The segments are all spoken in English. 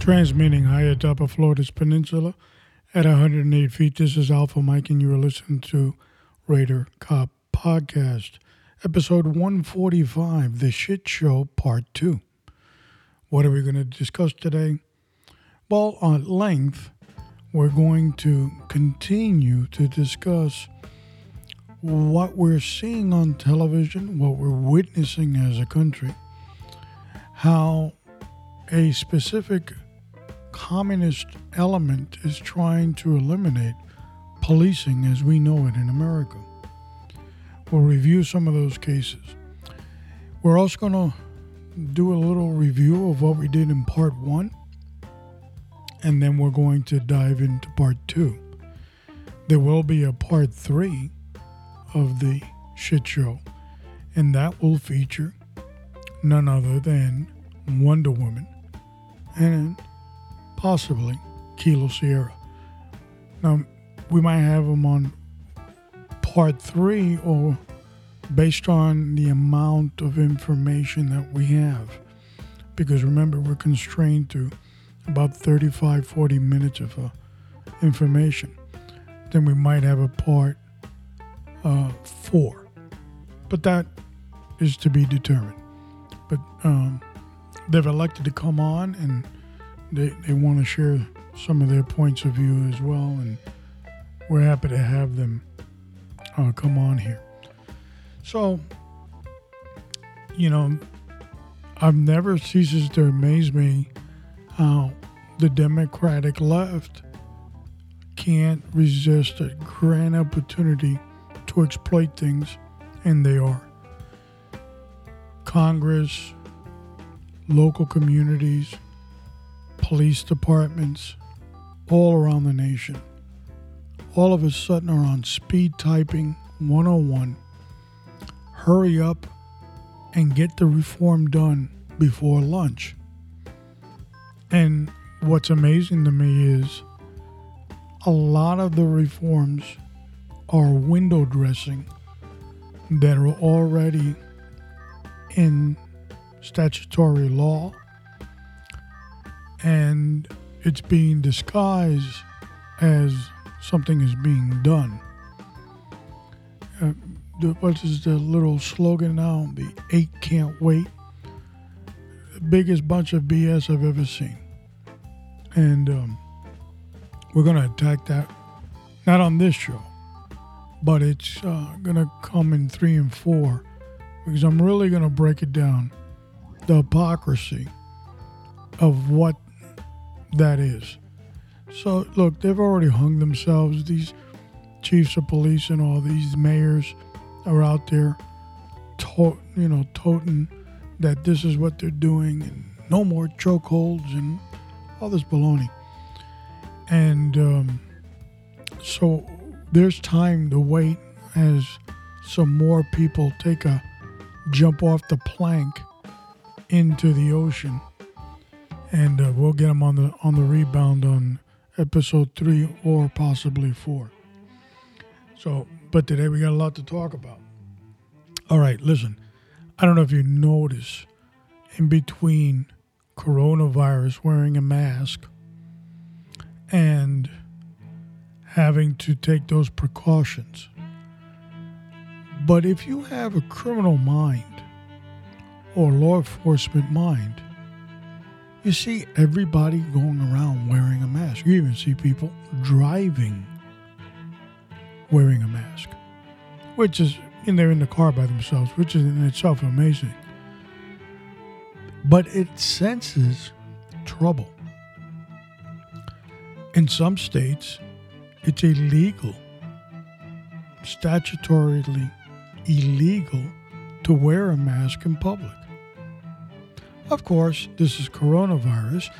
Transmitting high atop Florida's peninsula at 108 feet. This is Alpha Mike, and you are listening to Raider Cop Podcast, episode 145, The Shit Show, Part 2. What are we going to discuss today? Well, at length, we're going to continue to discuss what we're seeing on television, what we're witnessing as a country, how a specific communist element is trying to eliminate policing as we know it in America. We'll review some of those cases. We're also going to do a little review of what we did in part one, and then we're going to dive into part two. There will be a part three of the shit show, and that will feature none other than Wonder Woman and possibly Kilo Sierra. Now, we might have them on part three, or based on the amount of information that we have. Because remember, we're constrained to about 35, 40 minutes of information. Then we might have a part four. But that is to be determined. But they've elected to come on, and They want to share some of their points of view as well, and we're happy to have them come on here. So, I've never ceases to amaze me how the Democratic left can't resist a grand opportunity to exploit things, and they are. Congress, local communities, police departments all around the nation all of a sudden are on speed typing 101. Hurry up and get the reform done before lunch. And what's amazing to me is a lot of the reforms are window dressing that are already in statutory law, and it's being disguised as something is being done. What is the little slogan now? The eight can't wait. The biggest bunch of BS I've ever seen. And we're going to attack that. Not on this show, but it's going to come in 3 and 4. Because I'm really going to break it down. The hypocrisy of what that is. So, look, they've already hung themselves. These chiefs of police and all these mayors are out there, toting that this is what they're doing and no more chokeholds and all this baloney. And so there's time to wait as some more people take a jump off the plank into the ocean. And we'll get them on the rebound on episode 3 or possibly 4. So, but today we got a lot to talk about. All right, listen. I don't know if you notice, in between coronavirus, wearing a mask, and having to take those precautions. But if you have a criminal mind or law enforcement mind, you see everybody going around wearing a mask. You even see people driving wearing a mask, which is, and they're in the car by themselves, which is in itself amazing. But it senses trouble. In some states, it's illegal, statutorily illegal, to wear a mask in public. Of course, this is coronavirus,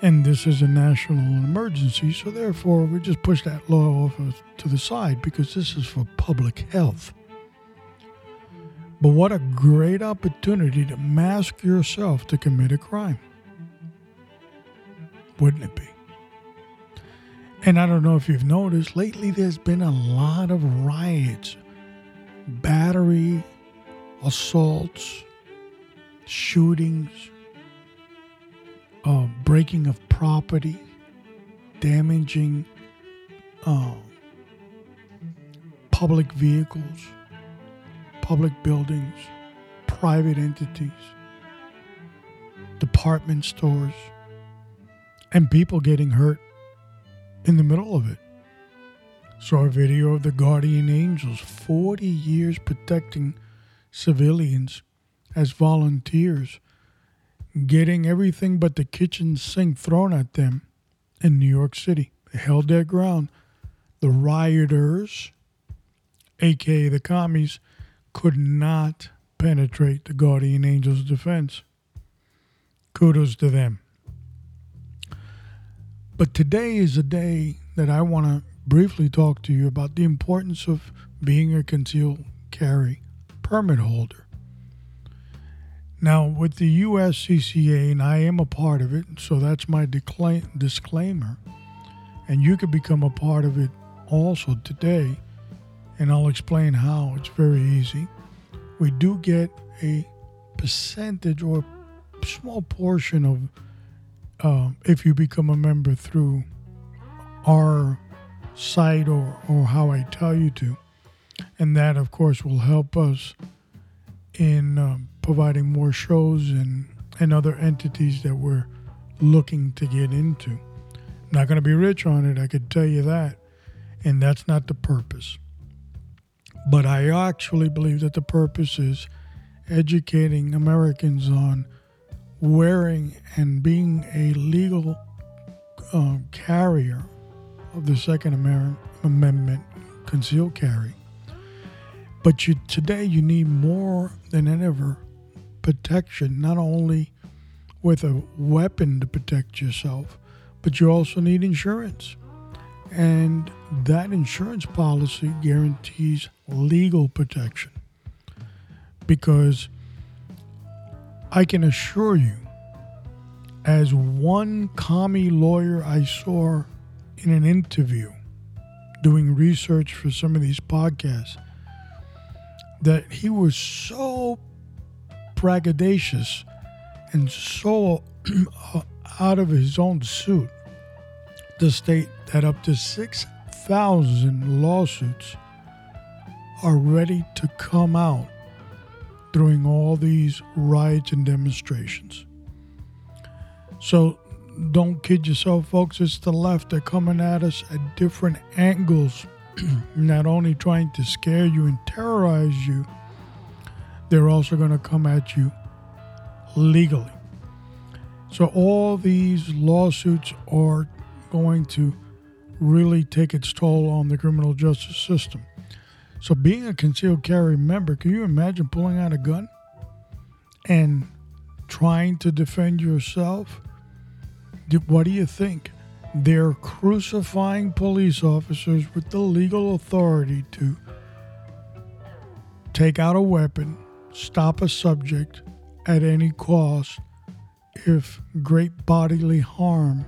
and this is a national emergency, so therefore we just push that law off to the side because this is for public health. But what a great opportunity to mask yourself to commit a crime. Wouldn't it be? And I don't know if you've noticed, lately there's been a lot of riots, battery, assaults, shootings, breaking of property, damaging public vehicles, public buildings, private entities, department stores, and people getting hurt in the middle of it. Saw a video of the Guardian Angels, 40 years protecting civilians as volunteers, getting everything but the kitchen sink thrown at them in New York City. They held their ground. The rioters, a.k.a. the commies, could not penetrate the Guardian Angels' defense. Kudos to them. But today is a day that I want to briefly talk to you about the importance of being a concealed carry permit holder. Now, with the USCCA, and I am a part of it, so that's my disclaimer, and you can become a part of it also today. And I'll explain how. It's very easy. We do get a percentage or a small portion of if you become a member through our site or how I tell you to. And that, of course, will help us in providing more shows and other entities that we're looking to get into. Not going to be rich on it, I could tell you that. And that's not the purpose. But I actually believe that the purpose is educating Americans on wearing and being a legal carrier of the Second Amendment, concealed carry. But today you need more than ever protection, not only with a weapon to protect yourself, but you also need insurance. And that insurance policy guarantees legal protection, because I can assure you, as one commie lawyer I saw in an interview doing research for some of these podcasts, that he was so braggadocious and so out of his own suit to state that up to 6,000 lawsuits are ready to come out during all these riots and demonstrations. So don't kid yourself, folks. It's the left. They're coming at us at different angles, not only trying to scare you and terrorize you, they're also going to come at you legally. So all these lawsuits are going to really take its toll on the criminal justice system. So being a concealed carry member, can you imagine pulling out a gun and trying to defend yourself? What do you think? They're crucifying police officers with the legal authority to take out a weapon, stop a subject at any cost if great bodily harm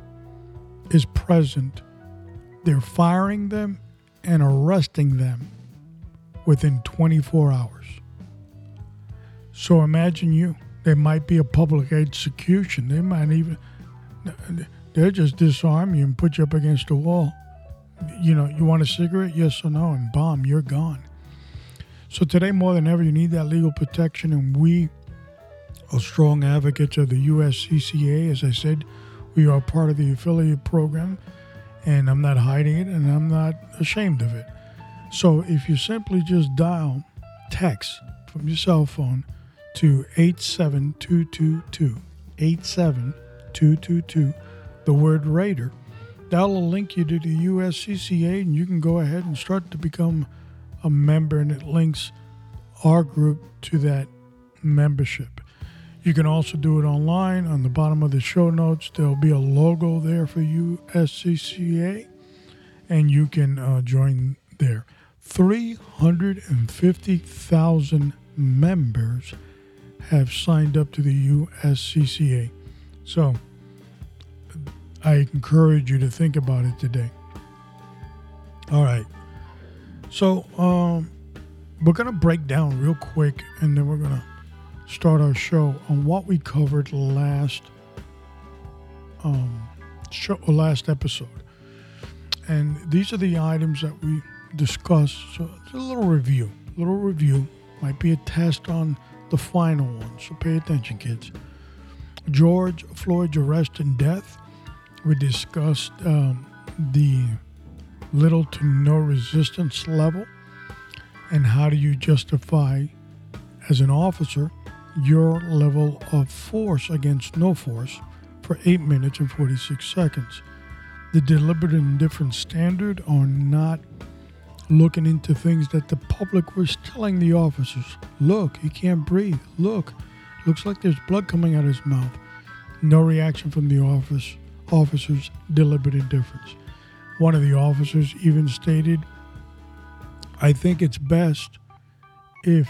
is present. They're firing them and arresting them within 24 hours. So imagine you. There might be a public execution. They might even, they'll just disarm you and put you up against a wall. You know, you want a cigarette? Yes or no? And bomb, you're gone. So today more than ever, you need that legal protection. And we are strong advocates of the USCCA. As I said, we are part of the affiliate program, and I'm not hiding it, and I'm not ashamed of it. So if you simply just dial text from your cell phone to 87222, 87222, the word Raider, that'll link you to the USCCA, and you can go ahead and start to become a member, and it links our group to that membership. You can also do it online. On the bottom of the show notes, there'll be a logo there for USCCA, and you can join there. 350,000 members have signed up to the USCCA. So I encourage you to think about it today. All right. So we're going to break down real quick, and then we're going to start our show on what we covered last episode. And these are the items that we discussed. So it's a little review. Might be a test on the final one. So pay attention, kids. George Floyd's arrest and death. We discussed the little to no resistance level, and how do you justify, as an officer, your level of force against no force for 8 minutes and 46 seconds. The deliberate indifference standard on not looking into things that the public was telling the officers. Look, he can't breathe. Look, looks like there's blood coming out of his mouth. No reaction from the officers, deliberate indifference. One of the officers even stated, I think it's best if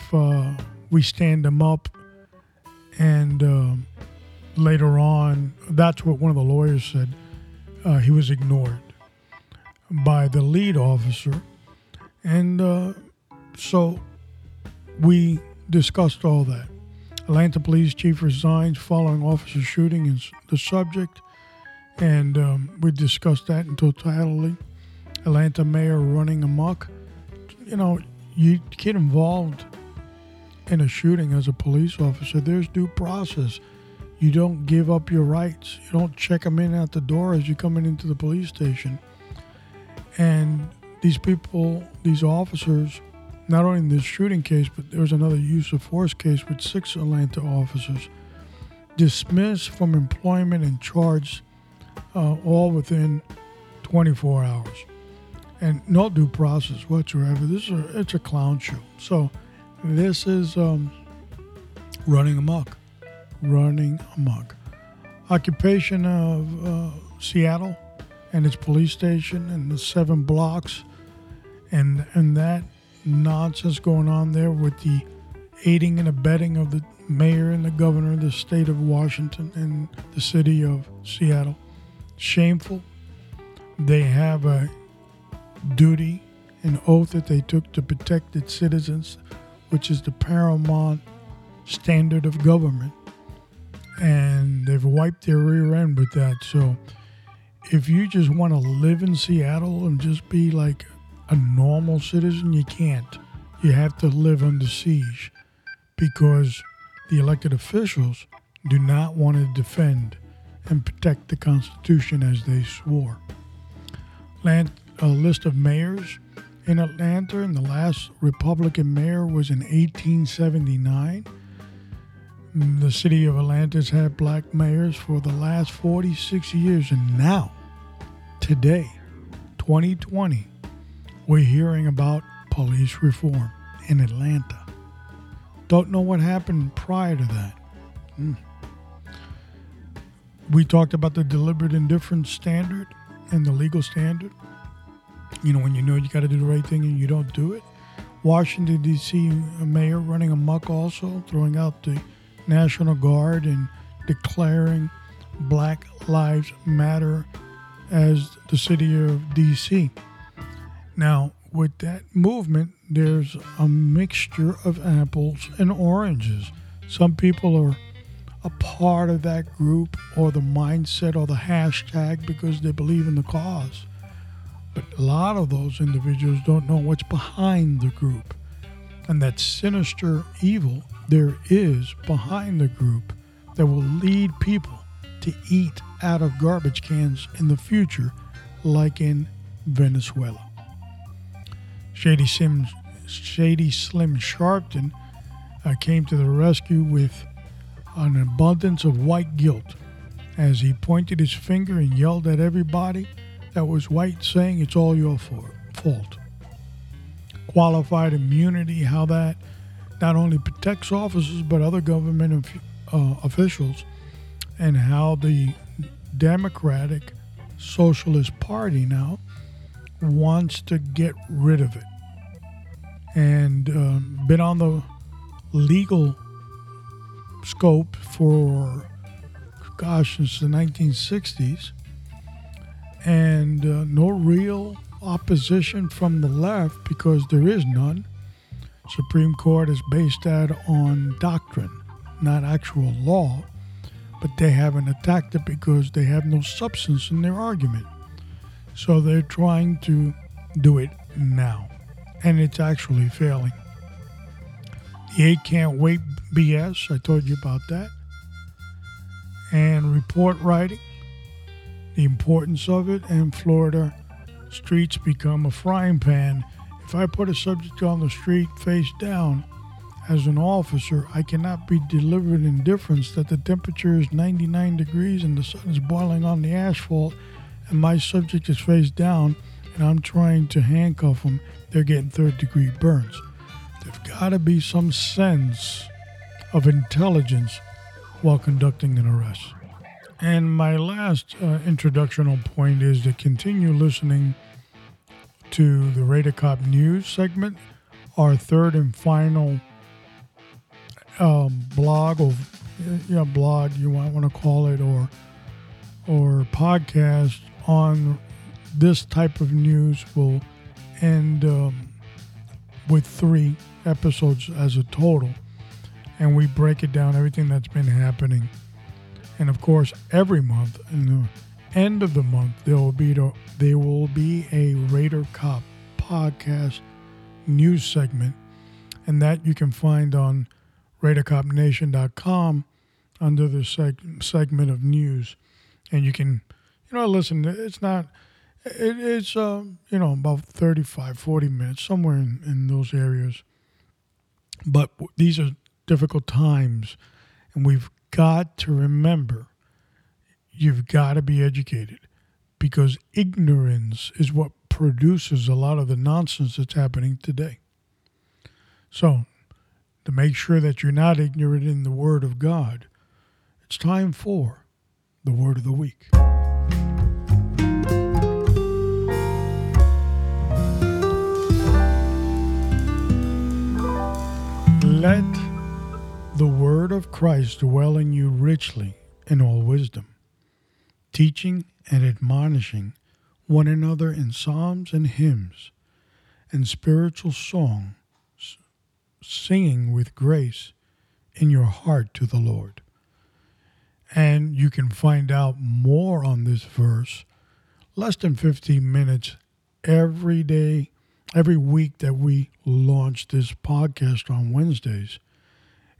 we stand him up, and later on, that's what one of the lawyers said, he was ignored by the lead officer. And so we discussed all that. Atlanta police chief resigns following officer shooting is the subject. And we discussed that in totality. Atlanta mayor running amok. You know, you get involved in a shooting as a police officer. There's due process. You don't give up your rights. You don't check them in at the door as you're coming into the police station. And these people, these officers, not only in this shooting case, but there was another use of force case with 6 Atlanta officers dismissed from employment and charged all within 24 hours. And no due process whatsoever. It's a clown show. So this is running amok. Occupation of Seattle and its police station and the 7 blocks and that nonsense going on there with the aiding and abetting of the mayor and the governor of the state of Washington and the city of Seattle. Shameful. They have a duty, an oath that they took to protect its citizens, which is the paramount standard of government. And they've wiped their rear end with that. So if you just want to live in Seattle and just be like a normal citizen, you can't. You have to live under siege because the elected officials do not want to defend and protect the Constitution as they swore. A list of mayors in Atlanta, and the last Republican mayor was in 1879. The city of Atlanta's had black mayors for the last 46 years, and now, today, 2020, we're hearing about police reform in Atlanta. Don't know what happened prior to that. We talked about the deliberate indifference standard and the legal standard. You know, when you know you got to do the right thing and you don't do it. Washington, D.C. mayor running amok also, throwing out the National Guard and declaring Black Lives Matter as the city of D.C. Now, with that movement, there's a mixture of apples and oranges. Some people are a part of that group or the mindset or the hashtag because they believe in the cause. But a lot of those individuals don't know what's behind the group and that sinister evil there is behind the group that will lead people to eat out of garbage cans in the future, like in Venezuela. Shady Slim Sharpton came to the rescue with an abundance of white guilt as he pointed his finger and yelled at everybody that was white, saying, "It's all your fault." Qualified immunity, how that not only protects officers but other government officials, and how the Democratic Socialist Party now wants to get rid of it. And been on the legal scope for, gosh, since the 1960s, and no real opposition from the left because there is none. Supreme Court is based that on doctrine, not actual law, but they haven't attacked it because they have no substance in their argument. So they're trying to do it now, and it's actually failing. The eight can't wait BS, I told you about that. And report writing, the importance of it, and Florida streets become a frying pan. If I put a subject on the street face down as an officer, I cannot be deliberate indifference that the temperature is 99 degrees and the sun is boiling on the asphalt and my subject is face down and I'm trying to handcuff them. They're getting third-degree burns. There's got to be some sense of intelligence while conducting an arrest. And my last introductional point is to continue listening to the Raider Cop News segment, our third and final blog you might want to call it, or podcast on this type of news. Will end with 3 episodes as a total, and we break it down, everything that's been happening. And of course, every month, in the end of the month, there will be a Raider Cop Podcast news segment, and that you can find on RaiderCopNation.com under the segment of news. And you can, listen, it's about 35, 40 minutes, somewhere in those areas. But these are difficult times, and we've got to remember, you've got to be educated, because ignorance is what produces a lot of the nonsense that's happening today. So, to make sure that you're not ignorant in the Word of God, it's time for the Word of the Week. Let the word of Christ dwell in you richly in all wisdom, teaching and admonishing one another in psalms and hymns and spiritual songs, singing with grace in your heart to the Lord. And you can find out more on this verse, less than 15 minutes every day, every week that we launch this podcast on Wednesdays.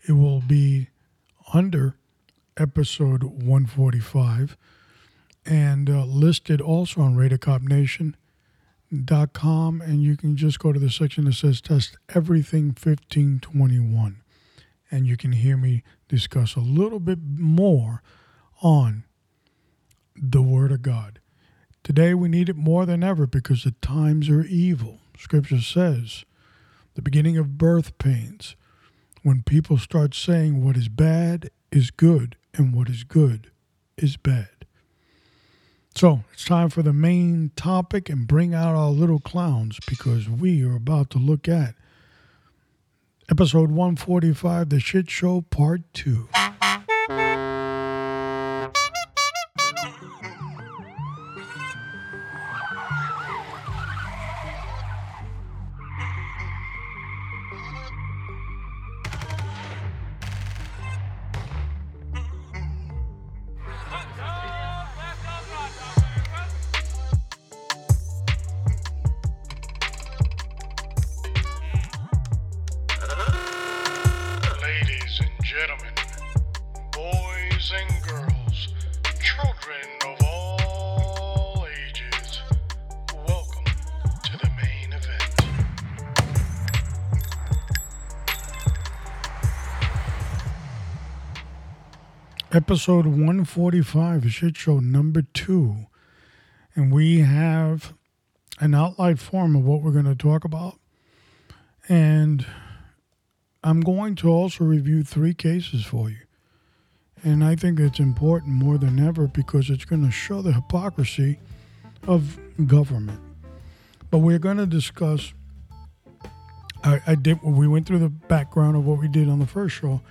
It will be under episode 145 and listed also on RaiderCopNation.com. And you can just go to the section that says Test Everything 1521. And you can hear me discuss a little bit more on the Word of God. Today we need it more than ever because the times are evil. Scripture says the beginning of birth pains, when people start saying what is bad is good and what is good is bad. So it's time for the main topic and bring out our little clowns, because we are about to look at episode 145, The Shit Show Part 2. Episode 145, Shit Show number 2. And we have an outline form of what we're going to talk about. And I'm going to also review 3 cases for you. And I think it's important more than ever because it's going to show the hypocrisy of government. But we're going to discuss, we went through the background of what we did on the first show.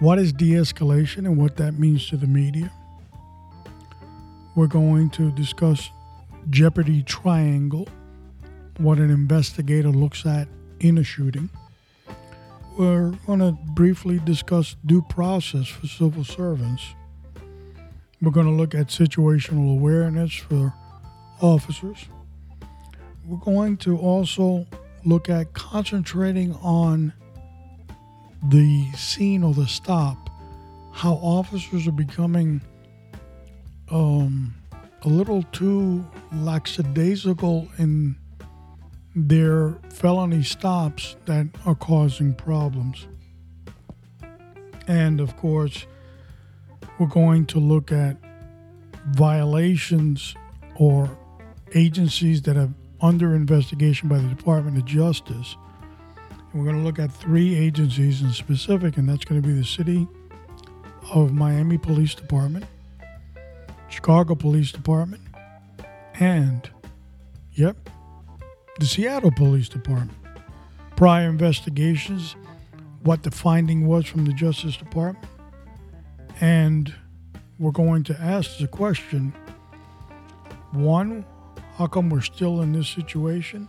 What is de-escalation and what that means to the media? We're going to discuss Jeopardy Triangle, what an investigator looks at in a shooting. We're going to briefly discuss due process for civil servants. We're going to look at situational awareness for officers. We're going to also look at concentrating on the scene or the stop, how officers are becoming a little too lackadaisical in their felony stops that are causing problems. And of course, we're going to look at violations or agencies that are under investigation by the Department of Justice. And we're going to look at 3 agencies in specific, and that's going to be the City of Miami Police Department, Chicago Police Department, and, the Seattle Police Department. Prior investigations, what the finding was from the Justice Department, and we're going to ask the question, 1, how come we're still in this situation?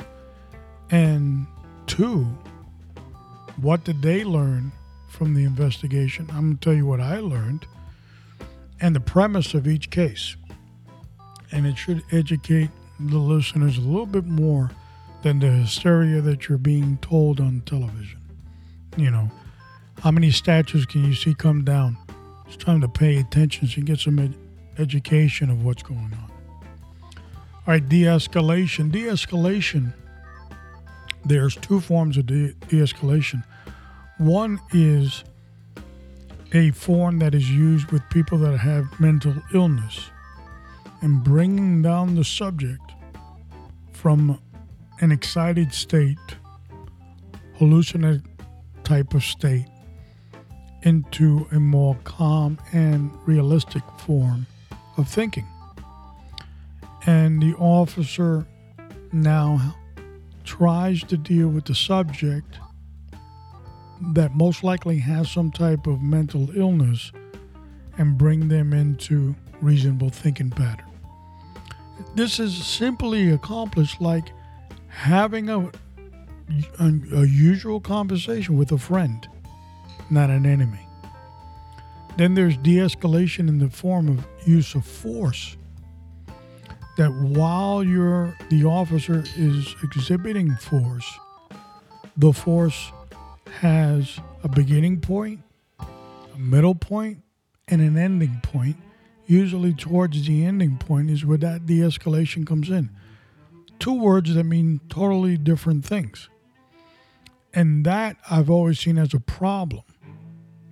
And 2, what did they learn from the investigation? I'm going to tell you what I learned and the premise of each case. And it should educate the listeners a little bit more than the hysteria that you're being told on television. You know, how many statues can you see come down? It's time to pay attention so you get some education of what's going on. All right, de-escalation. De-escalation, there's 2 forms of de-escalation. One is a form that is used with people that have mental illness and bringing down the subject from an excited state, hallucinatory type of state, into a more calm and realistic form of thinking. And the officer now tries to deal with the subject that most likely has some type of mental illness and bring them into reasonable thinking pattern. This is simply accomplished like having a usual conversation with a friend, not an enemy. Then there's de-escalation in the form of use of force, that while the officer is exhibiting force, the force has a beginning point, a middle point, and an ending point. Usually towards the ending point is where that de-escalation comes in. 2 words that mean totally different things. And that I've always seen as a problem.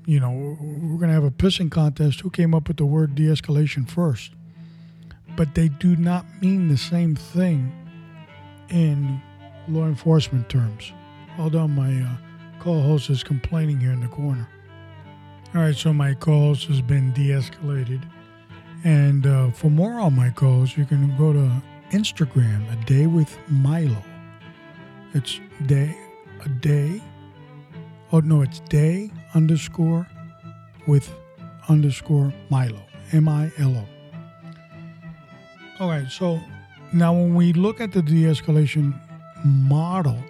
You know, we're going to have a pissing contest. Who came up with the word de-escalation first? But they do not mean the same thing in law enforcement terms. Hold on, my co-host is complaining here in the corner. All right, so my co-host has been de-escalated. And for more on my co-host, you can go to Instagram, A Day with Milo. It's day_with_Milo, M-I-L-O. All right, so now when we look at the de-escalation model,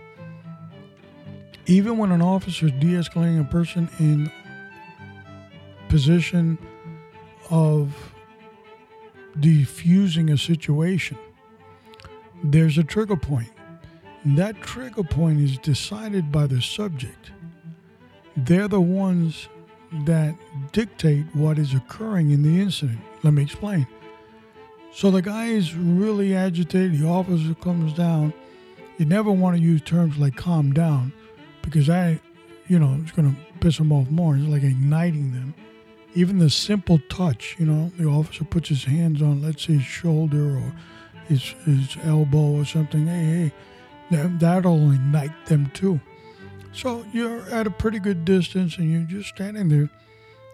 even when an officer is de-escalating a person in position of defusing a situation, there's a trigger point. That trigger point is decided by the subject. They're the ones that dictate what is occurring in the incident. Let me explain. So the guy is really agitated. The officer comes down. You never want to use terms like calm down because it's going to piss them off more. It's like igniting them. even the simple touch, you know, the officer puts his hands on, let's say, his shoulder or his elbow or something. Hey, that'll ignite them too. So you're at a pretty good distance and you're just standing there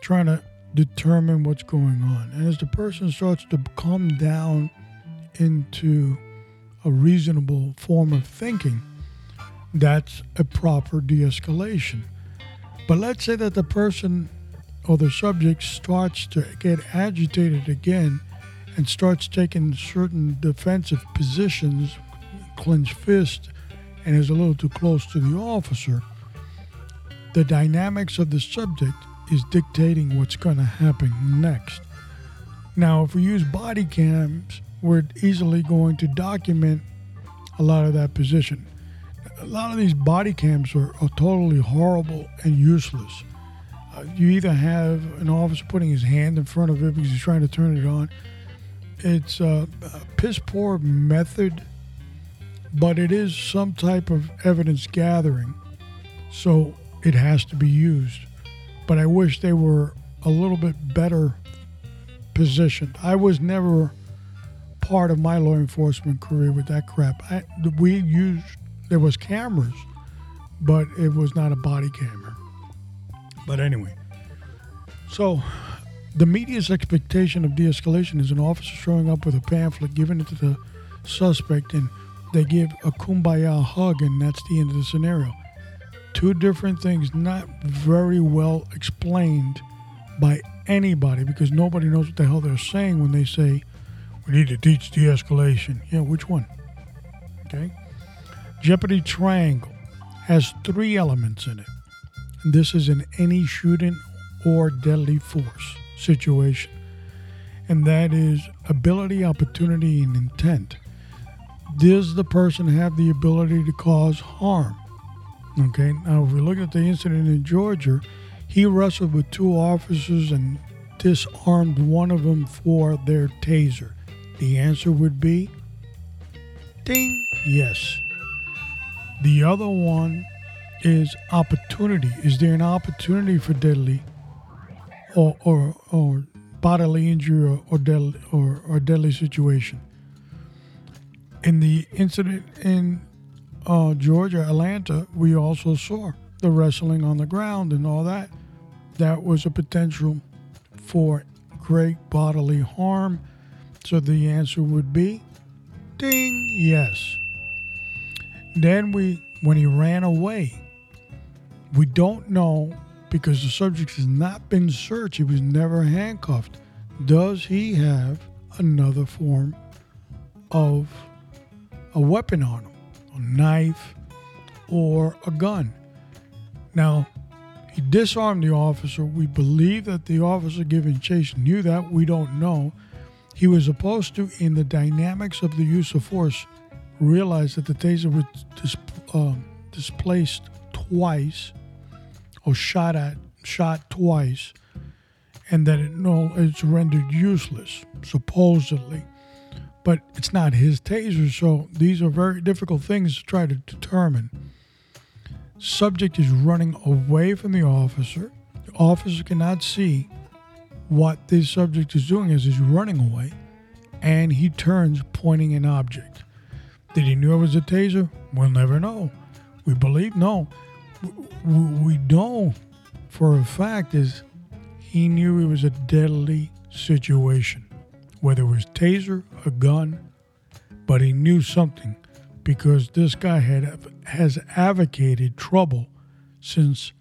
trying to determine what's going on. And as the person starts to come down into a reasonable form of thinking, that's a proper de-escalation. But let's say that the person or the subject starts to get agitated again and starts taking certain defensive positions, clenched fist, and is a little too close to the officer. The dynamics of the subject is dictating what's going to happen next. Now, if we use body cams, we're easily going to document a lot of that position. A lot of these body cams are totally horrible and useless. You either have an officer putting his hand in front of it because he's trying to turn it on. It's a piss-poor method, but it is some type of evidence gathering, so it has to be used. But I wish they were a little bit better positioned. I was never part of my law enforcement career with that crap. There was cameras, but it was not a body camera. But anyway, so the media's expectation of de-escalation is an officer showing up with a pamphlet, giving it to the suspect, and they give a kumbaya hug, and that's the end of the scenario. Two different things not very well explained by anybody, because nobody knows what the hell they're saying when they say, we need to teach de-escalation. Yeah, which one? Okay. Jeopardy Triangle has three elements in it. And this is in any shooting or deadly force situation. And that is ability, opportunity, and intent. Does the person have the ability to cause harm? Okay, now if we look at the incident in Georgia, he wrestled with two officers and disarmed one of them for their taser. The answer would be, ding, yes. The other one is opportunity. Is there an opportunity for deadly or bodily injury or deadly situation? In the incident in Georgia, Atlanta, we also saw the wrestling on the ground and all that. That was a potential for great bodily harm. So the answer would be, ding, yes. Then when he ran away, we don't know because the subject has not been searched. He was never handcuffed. Does he have another form of a weapon on him? A knife or a gun? Now, he disarmed the officer. We believe that the officer giving chase knew that. We don't know. He was supposed to, in the dynamics of the use of force, realize that the taser was displaced twice or shot twice, and that it's rendered useless, supposedly. But it's not his taser, so these are very difficult things to try to determine. Subject is running away from the officer. The officer cannot see what the subject is doing as he's running away, and he turns pointing an object. Did he know it was a taser? We'll never know. We believe no. We know for a fact is he knew it was a deadly situation, whether it was taser, a gun, but he knew something because this guy has advocated trouble since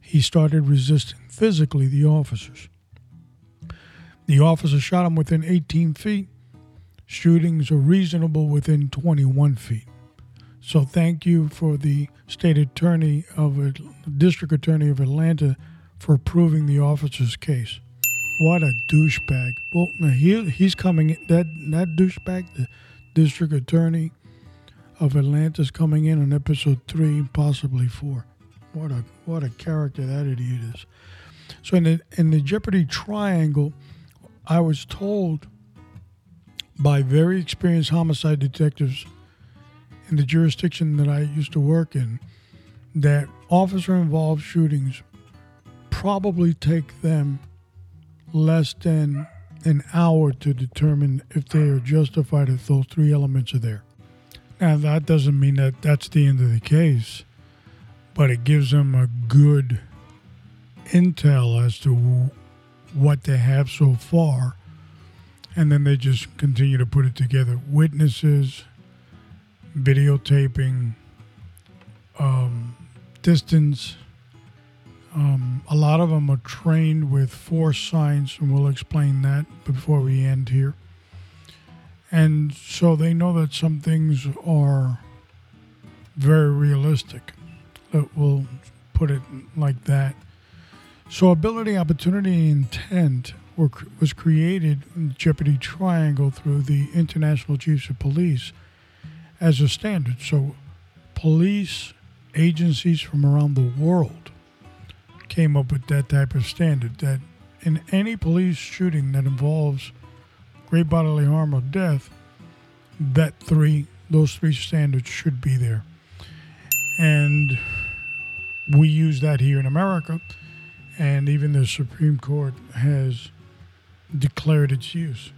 he started resisting physically the officers. The officer shot him within 18 feet. Shootings are reasonable within 21 feet. So thank you for the district attorney of Atlanta for proving the officer's case. What a douchebag. Well, he's coming, that douchebag, the district attorney of Atlanta is coming in on episode 3, possibly 4. What a character that idiot is. So in the Jeopardy Triangle, I was told by very experienced homicide detectives in the jurisdiction that I used to work in, that officer-involved shootings probably take them less than an hour to determine if they are justified if those three elements are there. Now, that doesn't mean that that's the end of the case, but it gives them a good intel as to what they have so far, and then they just continue to put it together. Witnesses, videotaping, distance. A lot of them are trained with Force Science, and we'll explain that before we end here. And so they know that some things are very realistic. We'll put it like that. So ability, opportunity, and intent was created in the Jeopardy Triangle through the International Chiefs of Police as a standard. So police agencies from around the world came up with that type of standard, that in any police shooting that involves great bodily harm or death, those three standards should be there. And we use that here in America, and even the Supreme Court has declared its use,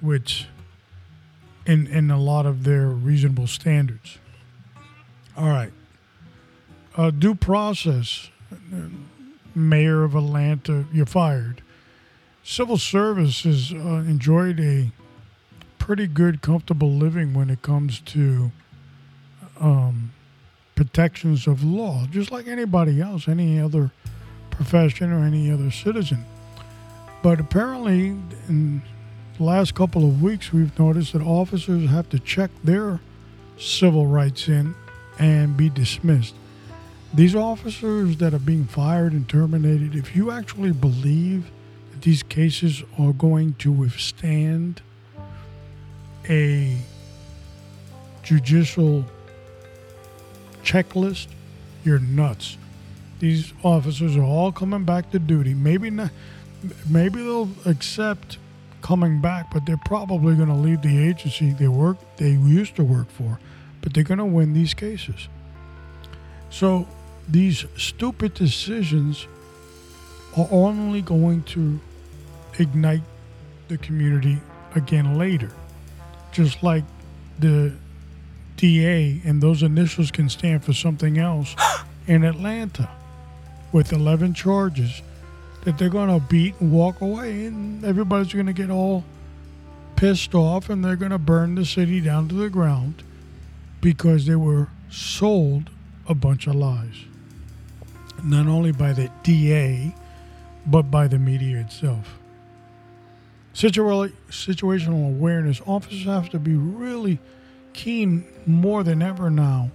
which in a lot of their reasonable standards. All right. Due process. Mayor of Atlanta, you're fired. Civil service has enjoyed a pretty good, comfortable living when it comes to protections of law, just like anybody else, any other profession or any other citizen. But apparently, in the last couple of weeks, we've noticed that officers have to check their civil rights in and be dismissed. These officers that are being fired and terminated, if you actually believe that these cases are going to withstand a judicial checklist, you're nuts. These officers are all coming back to duty. Maybe not. Maybe they'll accept coming back, but they're probably going to leave the agency they used to work for, but they're going to win these cases. So these stupid decisions are only going to ignite the community again later. Just like the DA, and those initials can stand for something else, in Atlanta with 11 charges that they're going to beat and walk away, and everybody's going to get all pissed off, and they're going to burn the city down to the ground because they were sold a bunch of lies, not only by the DA, but by the media itself. Situational awareness. Officers have to be really keen more than ever now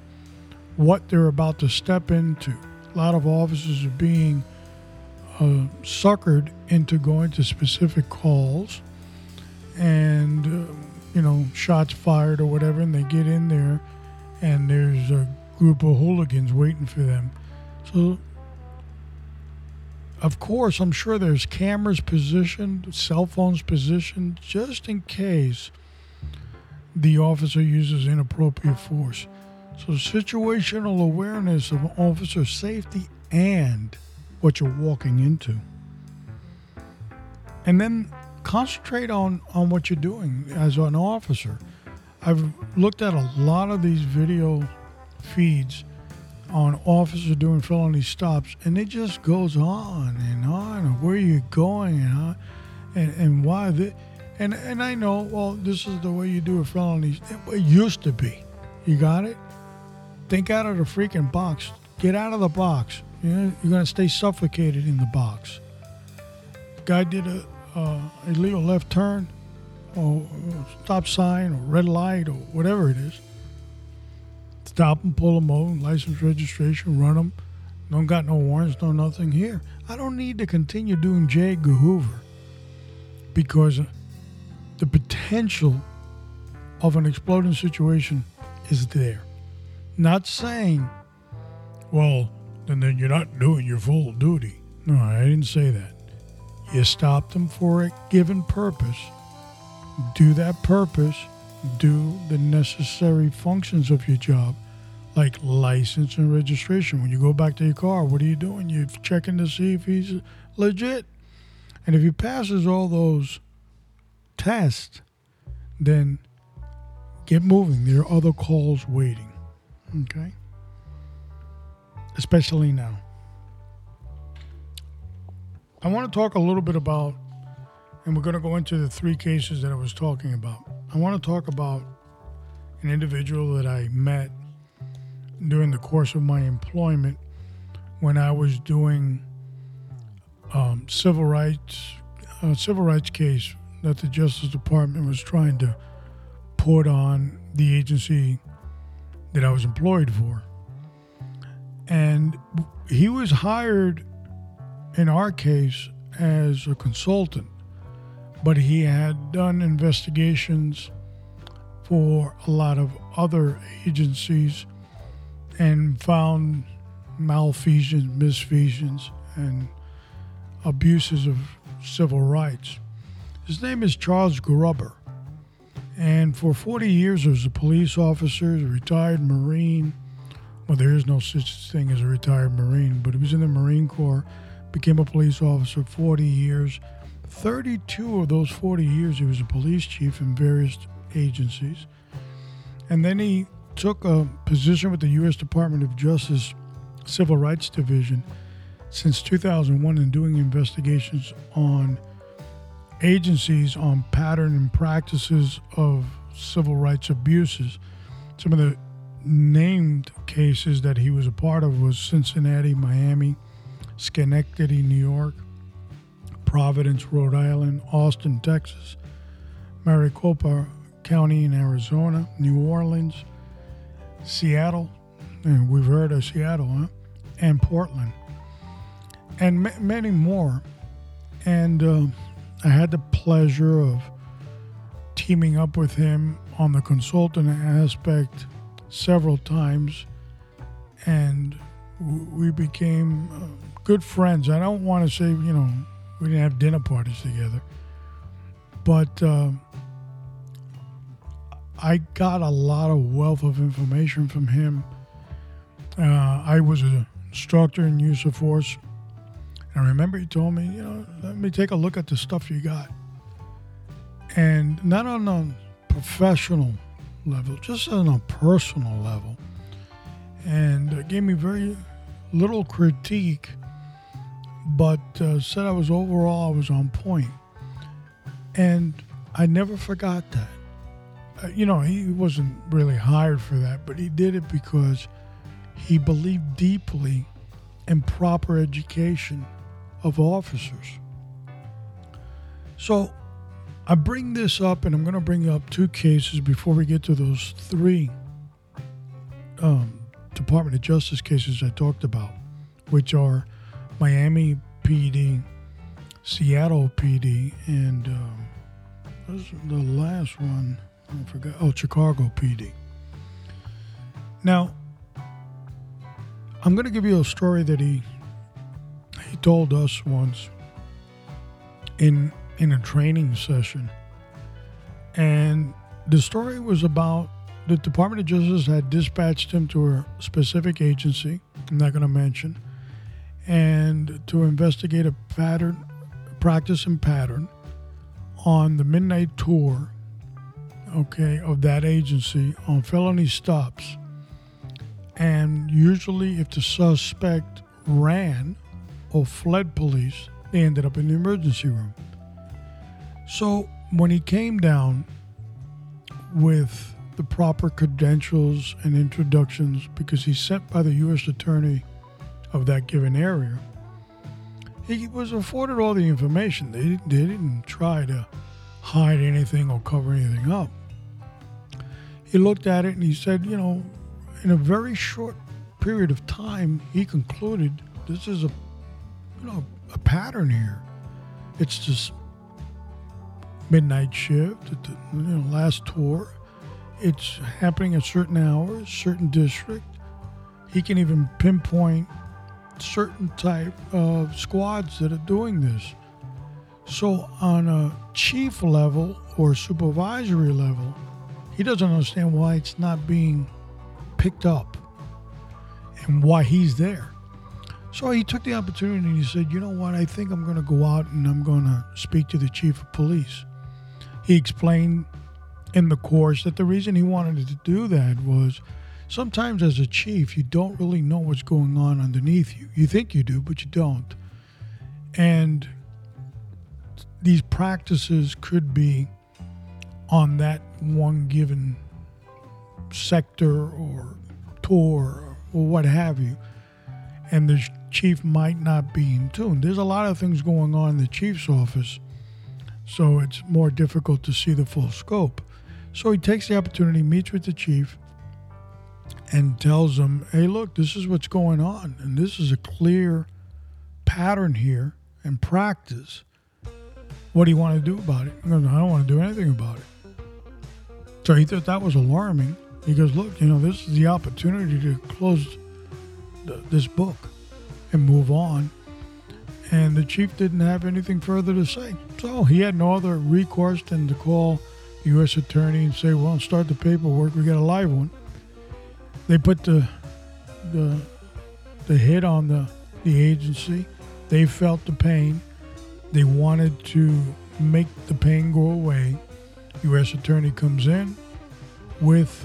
what they're about to step into. A lot of officers are being suckered into going to specific calls and, shots fired or whatever, and they get in there and there's a group of hooligans waiting for them. So, of course, I'm sure there's cameras positioned, cell phones positioned, just in case the officer uses inappropriate force. So situational awareness of officer safety and what you're walking into. And then concentrate on what you're doing as an officer. I've looked at a lot of these video feeds on officers doing felony stops, and it just goes on and where you're going and why the and I know, well, this is the way you do a felony. It used to be, you got it, think out of the freaking box, get out of the box, you're going to stay suffocated in the box. Guy did a illegal left turn or stop sign or red light or whatever it is. Stop them, pull them over, license, registration, run them. Don't got no warrants, no nothing here. I don't need to continue doing J. Edgar Hoover because the potential of an exploding situation is there. Not saying, well, then you're not doing your full duty. No, I didn't say that. You stop them for a given purpose. Do that purpose. Do the necessary functions of your job, like license and registration. When you go back to your car, what are you doing? You're checking to see if he's legit. And if he passes all those tests, then get moving. There are other calls waiting, okay? Especially now. I want to talk a little bit about, and we're going to go into the three cases that I was talking about. I want to talk about an individual that I met during the course of my employment when I was doing civil rights case that the Justice Department was trying to put on the agency that I was employed for. And he was hired, in our case, as a consultant, but he had done investigations for a lot of other agencies and found malfeasance, misfeasance, and abuses of civil rights. His name is Charles Grubber, and for 40 years he was a police officer, a retired Marine. Well, there is no such thing as a retired Marine, but he was in the Marine Corps, became a police officer 40 years. 32 of those 40 years he was a police chief in various agencies. And then he took a position with the U.S. Department of Justice Civil Rights Division since 2001 in doing investigations on agencies on pattern and practices of civil rights abuses. Some of the named cases that he was a part of was Cincinnati, Miami, Schenectady, New York, Providence, Rhode Island, Austin, Texas, Maricopa County in Arizona, New Orleans, Seattle, and we've heard of Seattle, huh? And Portland, and many more. And I had the pleasure of teaming up with him on the consultant aspect several times, and we became good friends. I don't want to say, you know, we didn't have dinner parties together, but I got a lot of wealth of information from him. I was an instructor in use of force. And I remember he told me, you know, let me take a look at the stuff you got. And not on a professional level, just on a personal level. And gave me very little critique, but said I was overall, I was on point. And I never forgot that. You know, he wasn't really hired for that, but he did it because he believed deeply in proper education of officers. So I bring this up, and I'm going to bring up two cases before we get to those three Department of Justice cases I talked about, which are Miami PD, Seattle PD, and the last one, I forgot. Oh, Chicago PD. Now, I'm going to give you a story that he told us once in a training session. And the story was about the Department of Justice had dispatched him to a specific agency, I'm not going to mention, and to investigate a pattern, practice and pattern on the midnight tour, okay, of that agency on felony stops. And usually if the suspect ran or fled police, they ended up in the emergency room. So when he came down with the proper credentials and introductions, because he's sent by the U.S. attorney of that given area, he was afforded all the information. They didn't try to hide anything or cover anything up. He looked at it and he said, you know, in a very short period of time, he concluded this is a pattern here. It's this midnight shift, last tour. It's happening at certain hours, certain district. He can even pinpoint certain type of squads that are doing this. So on a chief level or supervisory level, he doesn't understand why it's not being picked up and why he's there. So he took the opportunity and he said, you know what, I think I'm going to go out and I'm going to speak to the chief of police. He explained in the course that the reason he wanted to do that was sometimes as a chief, you don't really know what's going on underneath you. You think you do, but you don't. And these practices could be on that one given sector or tour or what have you. And the chief might not be in tune. There's a lot of things going on in the chief's office, so it's more difficult to see the full scope. So he takes the opportunity, meets with the chief, and tells him, hey, look, this is what's going on, and this is a clear pattern here and practice. What do you want to do about it? He goes, I don't want to do anything about it. So he thought that was alarming. He goes, look, you know, this is the opportunity to close this book and move on. And the chief didn't have anything further to say. So he had no other recourse than to call the U.S. attorney and say, well, start the paperwork. We got a live one. They put the hit on the agency. They felt the pain. They wanted to make the pain go away. U.S. attorney comes in with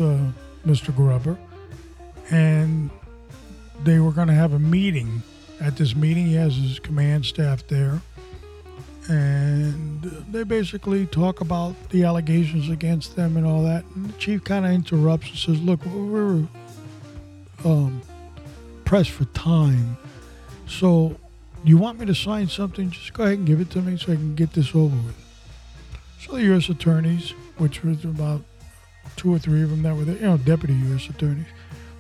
Mr. Grubber, and they were going to have a meeting. At this meeting, he has his command staff there, and they basically talk about the allegations against them and all that. And the chief kind of interrupts and says, look, we're pressed for time, so you want me to sign something? Just go ahead and give it to me so I can get this over with. So the U.S. attorneys, which was about two or three of them that were there, you know, deputy U.S. attorneys,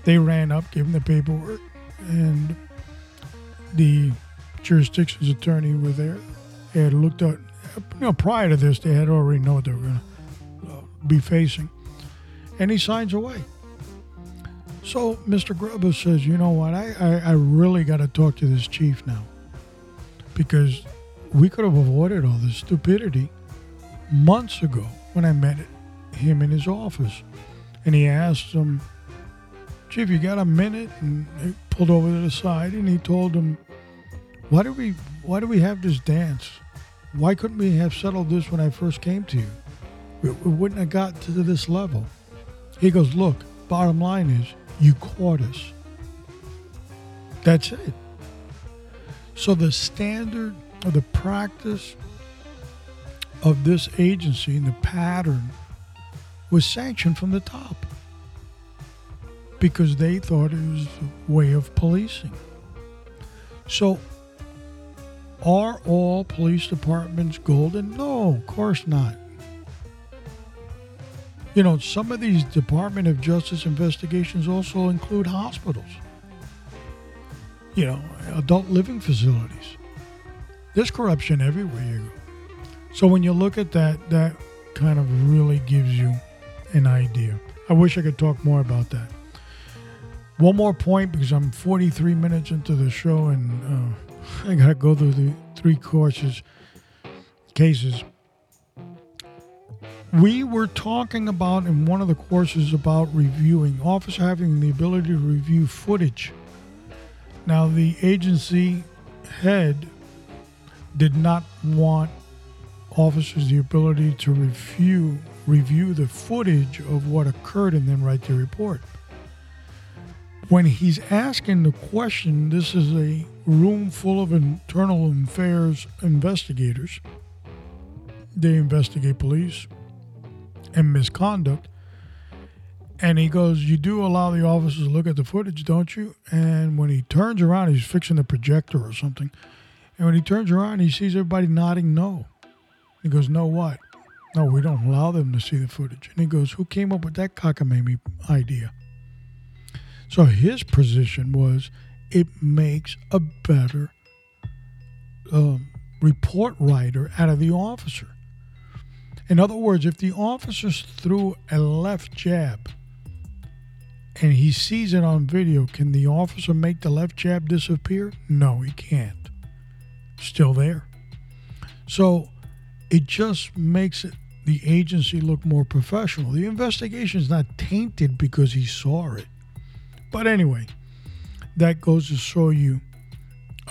they ran up, gave him the paperwork, and the jurisdiction's attorney were there. They had looked at, you know, prior to this, they had already known what they were going to be facing. And he signs away. So Mr. Grubber says, you know what, I really got to talk to this chief now, because we could have avoided all this stupidity months ago when I met him in his office. And he asked him, Chief, you got a minute? And they pulled over to the side, and he told him, why do we have this dance? Why couldn't we have settled this when I first came to you? We wouldn't have got to this level. He goes, look, bottom line is, you caught us. That's it. So the standard or the practice of this agency and the pattern was sanctioned from the top, because they thought it was a way of policing. So are all police departments golden? No, of course not. You know, some of these Department of Justice investigations also include hospitals, you know, adult living facilities. There's corruption everywhere you go. So when you look at that, that kind of really gives you an idea. I wish I could talk more about that. One more point, because I'm 43 minutes into the show, and I got to go through the three cases. We were talking about in one of the courses about reviewing, officer having the ability to review footage. Now, the agency head did not want officers the ability to review the footage of what occurred and then write the report. When he's asking the question, this is a room full of internal affairs investigators. They investigate police and misconduct. And he goes, you do allow the officers to look at the footage, don't you? And when he turns around, he's fixing the projector or something. And when he turns around, he sees everybody nodding no. He goes, no what? No, we don't allow them to see the footage. And he goes, who came up with that cockamamie idea? So his position was, it makes a better report writer out of the officer. In other words, if the officer threw a left jab and he sees it on video, can the officer make the left jab disappear? No, he can't. Still there. So it just makes the agency look more professional. The investigation is not tainted because he saw it. But anyway, that goes to show you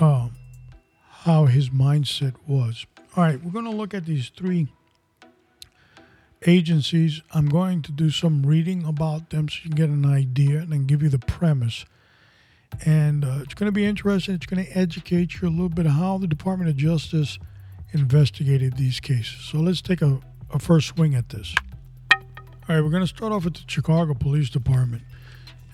how his mindset was. All right, we're going to look at these three agencies. I'm going to do some reading about them so you can get an idea and then give you the premise. And it's going to be interesting. It's going to educate you a little bit how the Department of Justice investigated these cases. So let's take a first swing at this. All right, we're going to start off with the Chicago Police Department.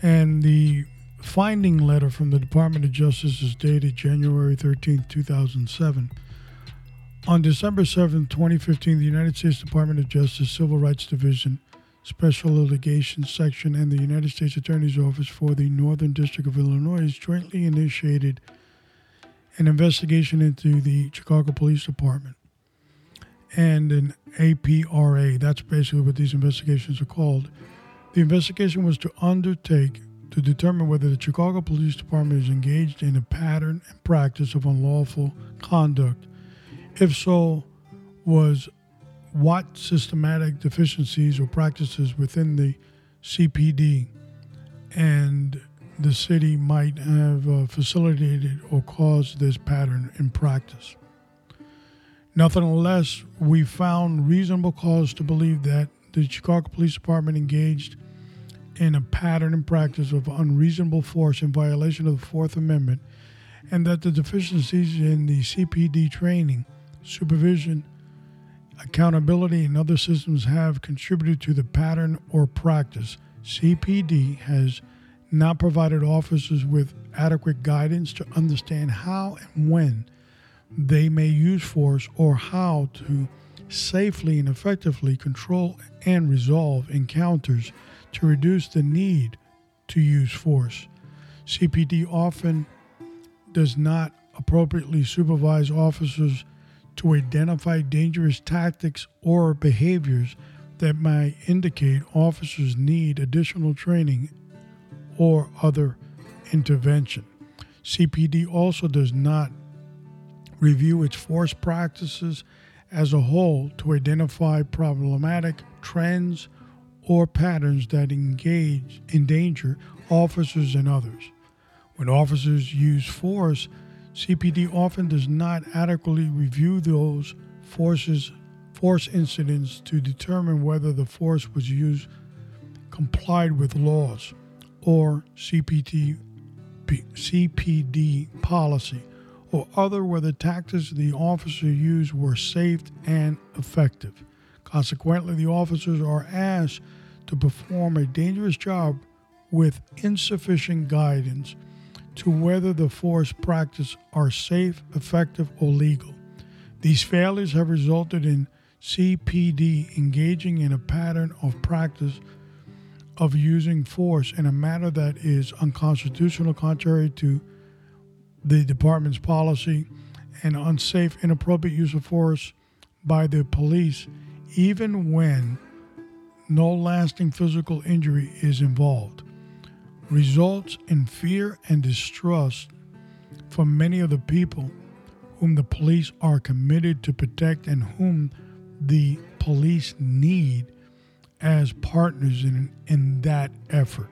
And the finding letter from the Department of Justice is dated January 13, 2007. On December 7, 2015, the United States Department of Justice Civil Rights Division, Special Litigation Section, and the United States Attorney's Office for the Northern District of Illinois jointly initiated an investigation into the Chicago Police Department and an APRA. That's basically what these investigations are called. The investigation was to undertake to determine whether the Chicago Police Department is engaged in a pattern and practice of unlawful conduct. If so, what systematic deficiencies or practices within the CPD and the city might have facilitated or caused this pattern in practice. Nonetheless, we found reasonable cause to believe that the Chicago Police Department engaged in a pattern and practice of unreasonable force in violation of the Fourth Amendment, and that the deficiencies in the CPD training, supervision, accountability, and other systems have contributed to the pattern or practice. CPD has not provided officers with adequate guidance to understand how and when they may use force or how to safely and effectively control and resolve encounters to reduce the need to use force. CPD often does not appropriately supervise officers to identify dangerous tactics or behaviors that might indicate officers need additional training or other intervention. CPD also does not review its force practices as a whole to identify problematic trends or patterns that endanger officers and others. When officers use force, CPD often does not adequately review those force incidents to determine whether the force was used complied with laws or CPD policy, or other whether tactics the officer used were safe and effective. Consequently, the officers are asked to perform a dangerous job with insufficient guidance to whether the force practice are safe, effective, or legal. These failures have resulted in CPD engaging in a pattern of practice of using force in a manner that is unconstitutional, contrary to the department's policy, and unsafe, inappropriate use of force by the police, even when no lasting physical injury is involved, results in fear and distrust for many of the people whom the police are committed to protect and whom the police need as partners in that effort.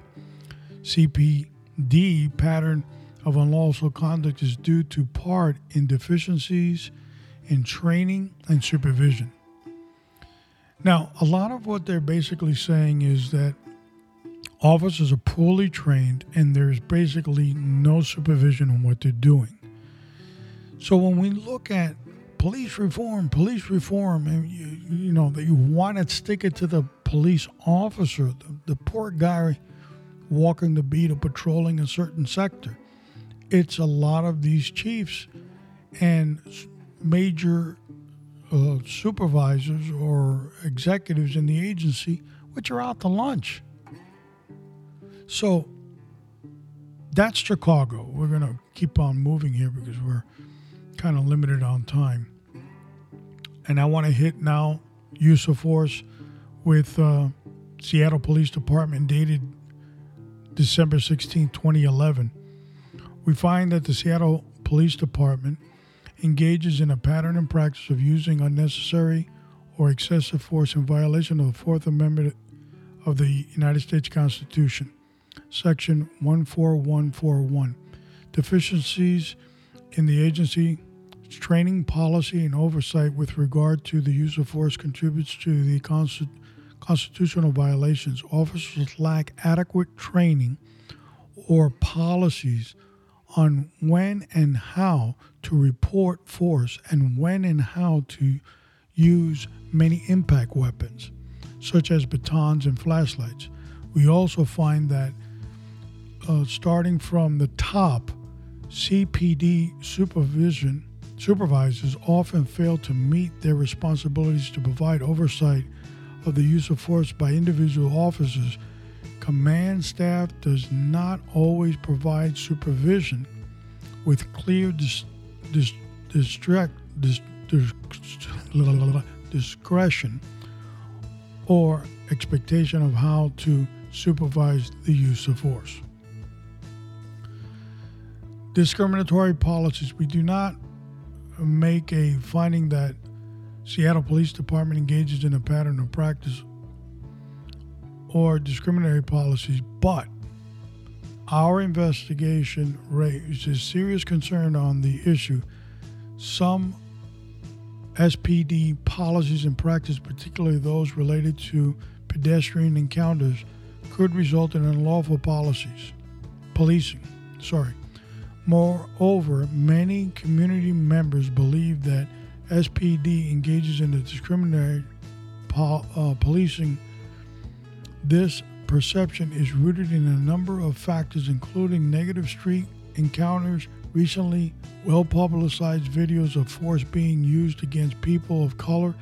CPD pattern of unlawful conduct is due to part in deficiencies in training and supervision. Now, a lot of what they're basically saying is that officers are poorly trained and there's basically no supervision on what they're doing. So when we look at police reform, and you know, that you want to stick it to the police officer, the poor guy walking the beat or patrolling a certain sector. It's a lot of these chiefs and major supervisors or executives in the agency, which are out to lunch. So that's Chicago. We're going to keep on moving here because we're kind of limited on time. And I want to hit now use of force with Seattle Police Department dated December 16, 2011. We find that the Seattle Police Department engages in a pattern and practice of using unnecessary or excessive force in violation of the Fourth Amendment of the United States Constitution, Section 14141. Deficiencies in the agency, its training, policy, and oversight with regard to the use of force contributes to the constitutional violations. Officers lack adequate training or policies on when and how to report force and when and how to use many impact weapons, such as batons and flashlights. We also find that starting from the top, CPD supervisors often fail to meet their responsibilities to provide oversight of the use of force by individual officers. Command staff does not always provide supervision with clear discretion or expectation of how to supervise the use of force. Discriminatory policies. We do not make a finding that Seattle Police Department engages in a pattern of practice or discriminatory policies, but our investigation raises serious concern on the issue. Some SPD policies and practice, particularly those related to pedestrian encounters, could result in unlawful policing. Moreover, many community members believe that SPD engages in the discriminatory policing. This perception is rooted in a number of factors, including negative street encounters, recently well-publicized videos of force being used against people of color,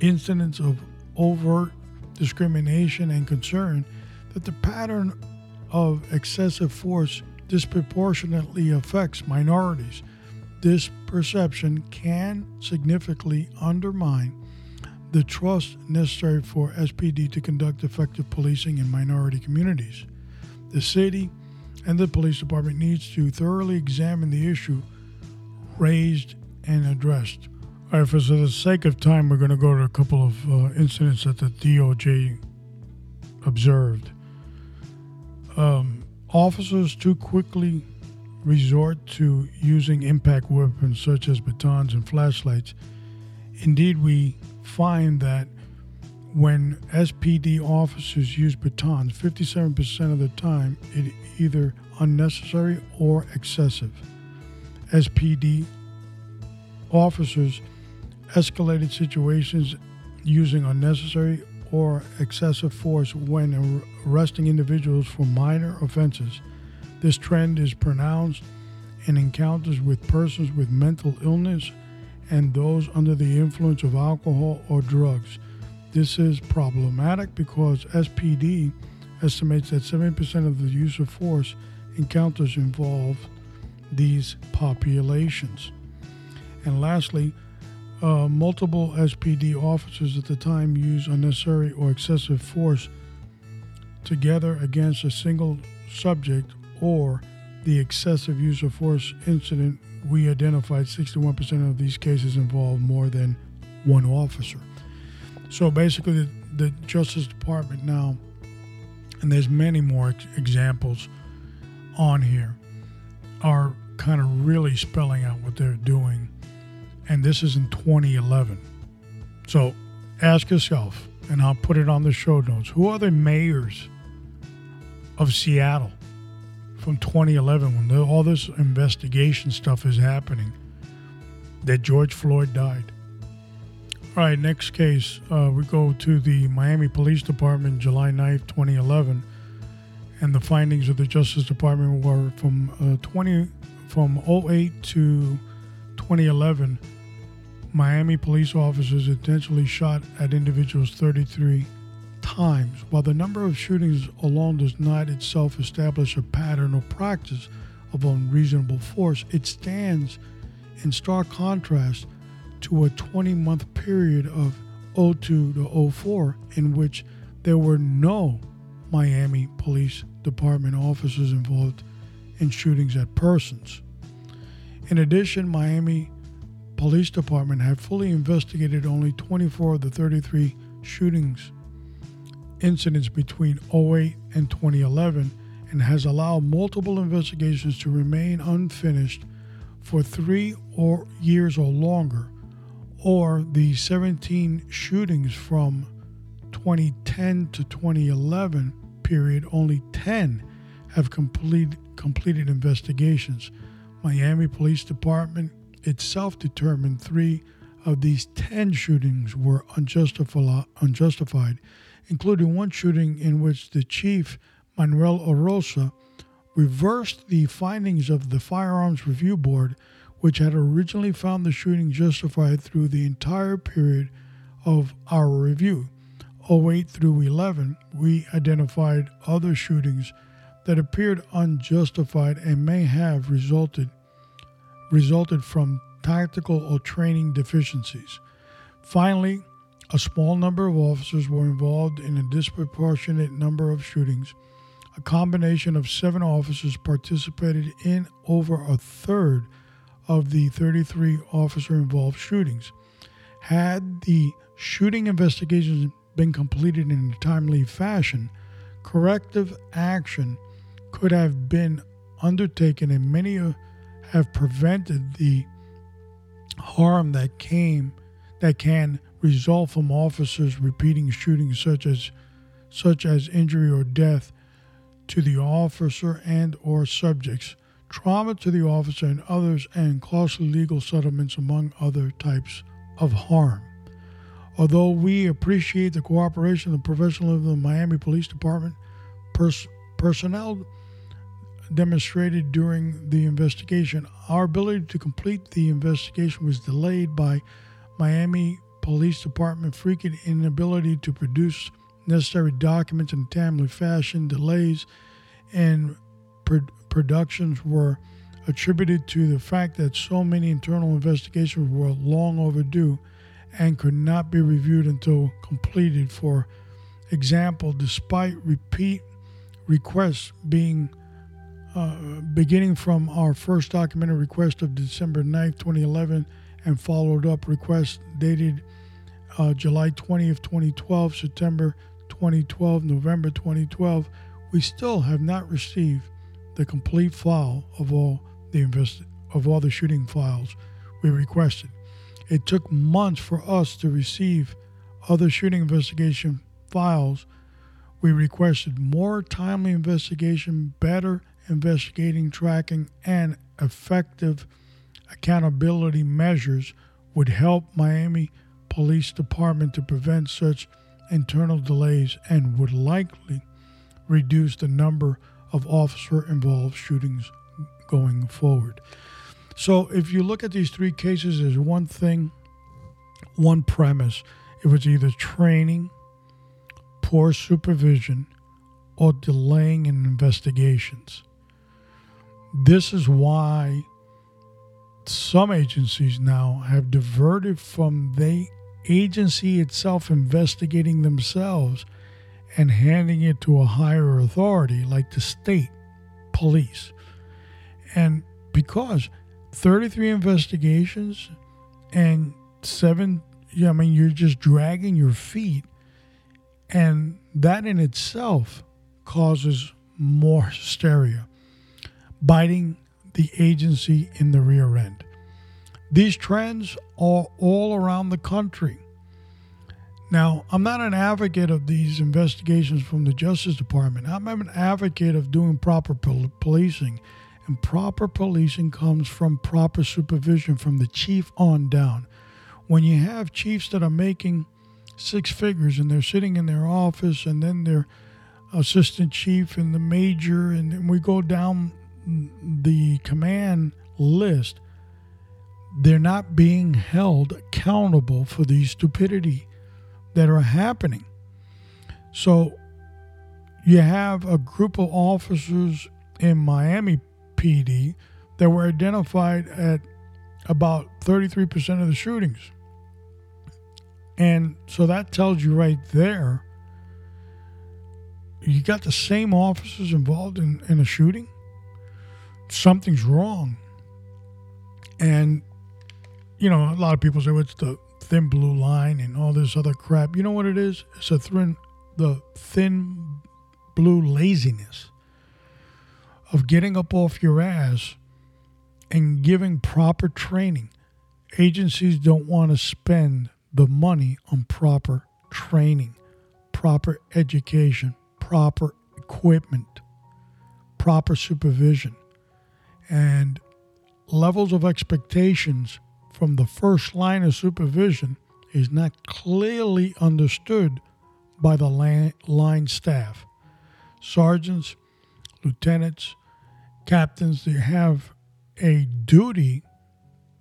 incidents of overt discrimination, and concern that the pattern of excessive force disproportionately affects minorities. This perception can significantly undermine the trust necessary for SPD to conduct effective policing in minority communities. The city and the police department needs to thoroughly examine the issue raised and addressed. All right, for the sake of time, we're going to go to a couple of incidents that the DOJ observed. Officers too quickly resort to using impact weapons such as batons and flashlights. Indeed, we find that when SPD officers use batons, 57% of the time it either unnecessary or excessive. SPD officers escalated situations using unnecessary or excessive force when arresting individuals for minor offenses. This trend is pronounced in encounters with persons with mental illness and those under the influence of alcohol or drugs. This is problematic because SPD estimates that 70% of the use of force encounters involve these populations. And lastly, multiple SPD officers at the time use unnecessary or excessive force together against a single subject, or the excessive use of force incident we identified 61% of these cases involve more than one officer. So basically the Justice Department now, and there's many more examples on here, are kind of really spelling out what they're doing. And this is in 2011. So ask yourself, and I'll put it on the show notes, who are the mayors of Seattle from 2011 when all this investigation stuff is happening that George Floyd died? All right, next case, we go to the Miami Police Department, July 9th, 2011. And the findings of the Justice Department were from 08 to 2011, Miami police officers intentionally shot at individuals 33 times. While the number of shootings alone does not itself establish a pattern or practice of unreasonable force, it stands in stark contrast to a 20-month period of 02 to 04 in which there were no Miami Police Department officers involved in shootings at persons. In addition, Miami Police Department had fully investigated only 24 of the 33 shootings incidents between 08 and 2011 and has allowed multiple investigations to remain unfinished for 3 years or longer, or the 17 shootings from 2010 to 2011 period, only 10 have completed investigations. Miami Police Department itself determined 3 of these 10 shootings were unjustified, including one shooting in which the chief, Manuel Orosa, reversed the findings of the Firearms Review Board, which had originally found the shooting justified through the entire period of our review. 08 through 11, we identified other shootings that appeared unjustified and may have resulted from tactical or training deficiencies. Finally, a small number of officers were involved in a disproportionate number of shootings. A combination of 7 officers participated in over a third of the 33 officer-involved shootings. Had the shooting investigations been completed in a timely fashion, corrective action could have been undertaken, and many have prevented the harm that can result from officers repeating shootings, such as injury or death to the officer and or subjects, trauma to the officer and others, and costly legal settlements, among other types of harm. Although we appreciate the cooperation and professionalism of the Miami Police Department personnel demonstrated during the investigation, our ability to complete the investigation was delayed by Miami Police Department frequent inability to produce necessary documents in a timely fashion. Delays and productions were attributed to the fact that so many internal investigations were long overdue and could not be reviewed until completed. For example, despite repeat requests beginning from our first documented request of December 9th, 2011, and followed-up requests dated July 20th, 2012, September 2012, November 2012, we still have not received the complete file of all the shooting files we requested. It took months for us to receive other shooting investigation files. We requested more timely investigation, better investigating, tracking, and effective accountability measures would help Miami Police Department to prevent such internal delays and would likely reduce the number of officer-involved shootings going forward. So if you look at these 3 cases, there's one thing, one premise. It was either training, poor supervision, or delaying in investigations. This is why some agencies now have diverted from the agency itself investigating themselves and handing it to a higher authority like the state police. And because 33 investigations and 7, you're just dragging your feet, and that in itself causes more hysteria, biting the agency in the rear end. These trends are all around the country. Now, I'm not an advocate of these investigations from the Justice Department. I'm an advocate of doing proper policing. And proper policing comes from proper supervision from the chief on down. When you have chiefs that are making 6 figures and they're sitting in their office, and then their assistant chief and the major, and then we go down the command list, they're not being held accountable for the stupidity that are happening. So you have a group of officers in Miami PD that were identified at about 33% of the shootings. And so that tells you right there, you got the same officers involved in a shooting. Something's wrong. And, a lot of people say, well, it's the thin blue line and all this other crap. You know what it is? It's the thin blue laziness of getting up off your ass and giving proper training. Agencies don't want to spend the money on proper training, proper education, proper equipment, proper supervision, and levels of expectations from the first line of supervision is not clearly understood by the line staff. Sergeants, lieutenants, captains, they have a duty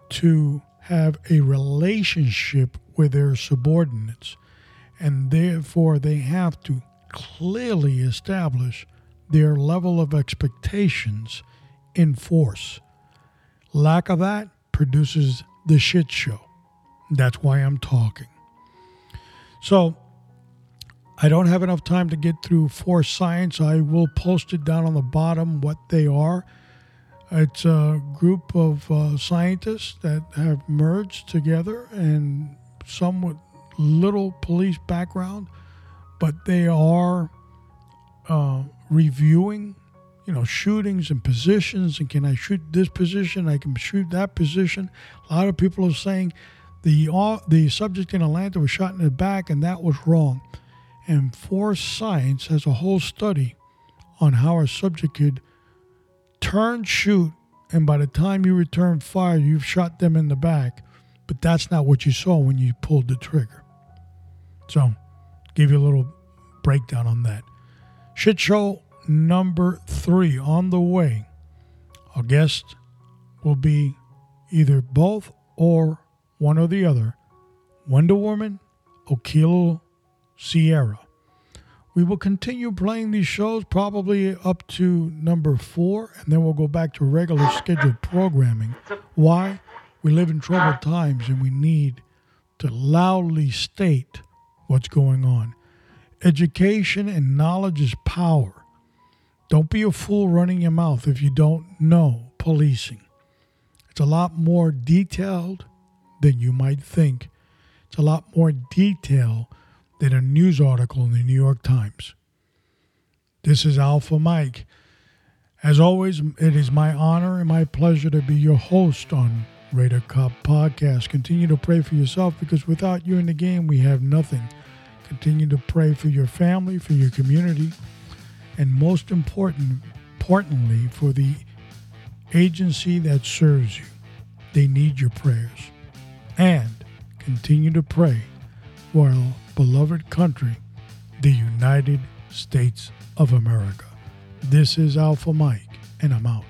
to have a relationship with their subordinates, and therefore they have to clearly establish their level of expectations in force. Lack of that produces the shit show. That's why I'm talking. So I don't have enough time to get through Force Science. I will post it down on the bottom what they are. It's a group of scientists that have merged together, and some with little police background, but they are reviewing, shootings and positions, and can I shoot this position? I can shoot that position. A lot of people are saying the subject in Atlanta was shot in the back, and that was wrong. And Force Science has a whole study on how a subject could turn, shoot, and by the time you return fire, you've shot them in the back. But that's not what you saw when you pulled the trigger. So, give you a little breakdown on that. Shit show number 3 on the way. Our guest will be either both or one or the other. Wonder Woman, Okilo Sierra. We will continue playing these shows probably up to number 4, and then we'll go back to regular scheduled programming. Why? We live in troubled times, and we need to loudly state what's going on. Education and knowledge is power. Don't be a fool running your mouth if you don't know policing. It's a lot more detailed than you might think. It's a lot more detail than a news article in the New York Times. This is Alpha Mike. As always, it is my honor and my pleasure to be your host on Raider Cop Podcast. Continue to pray for yourself, because without you in the game, we have nothing. Continue to pray for your family, for your community, and most importantly, for the agency that serves you. They need your prayers. And continue to pray for our beloved country, the United States of America. This is Alpha Mike, and I'm out.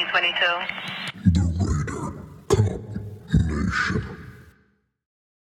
1522.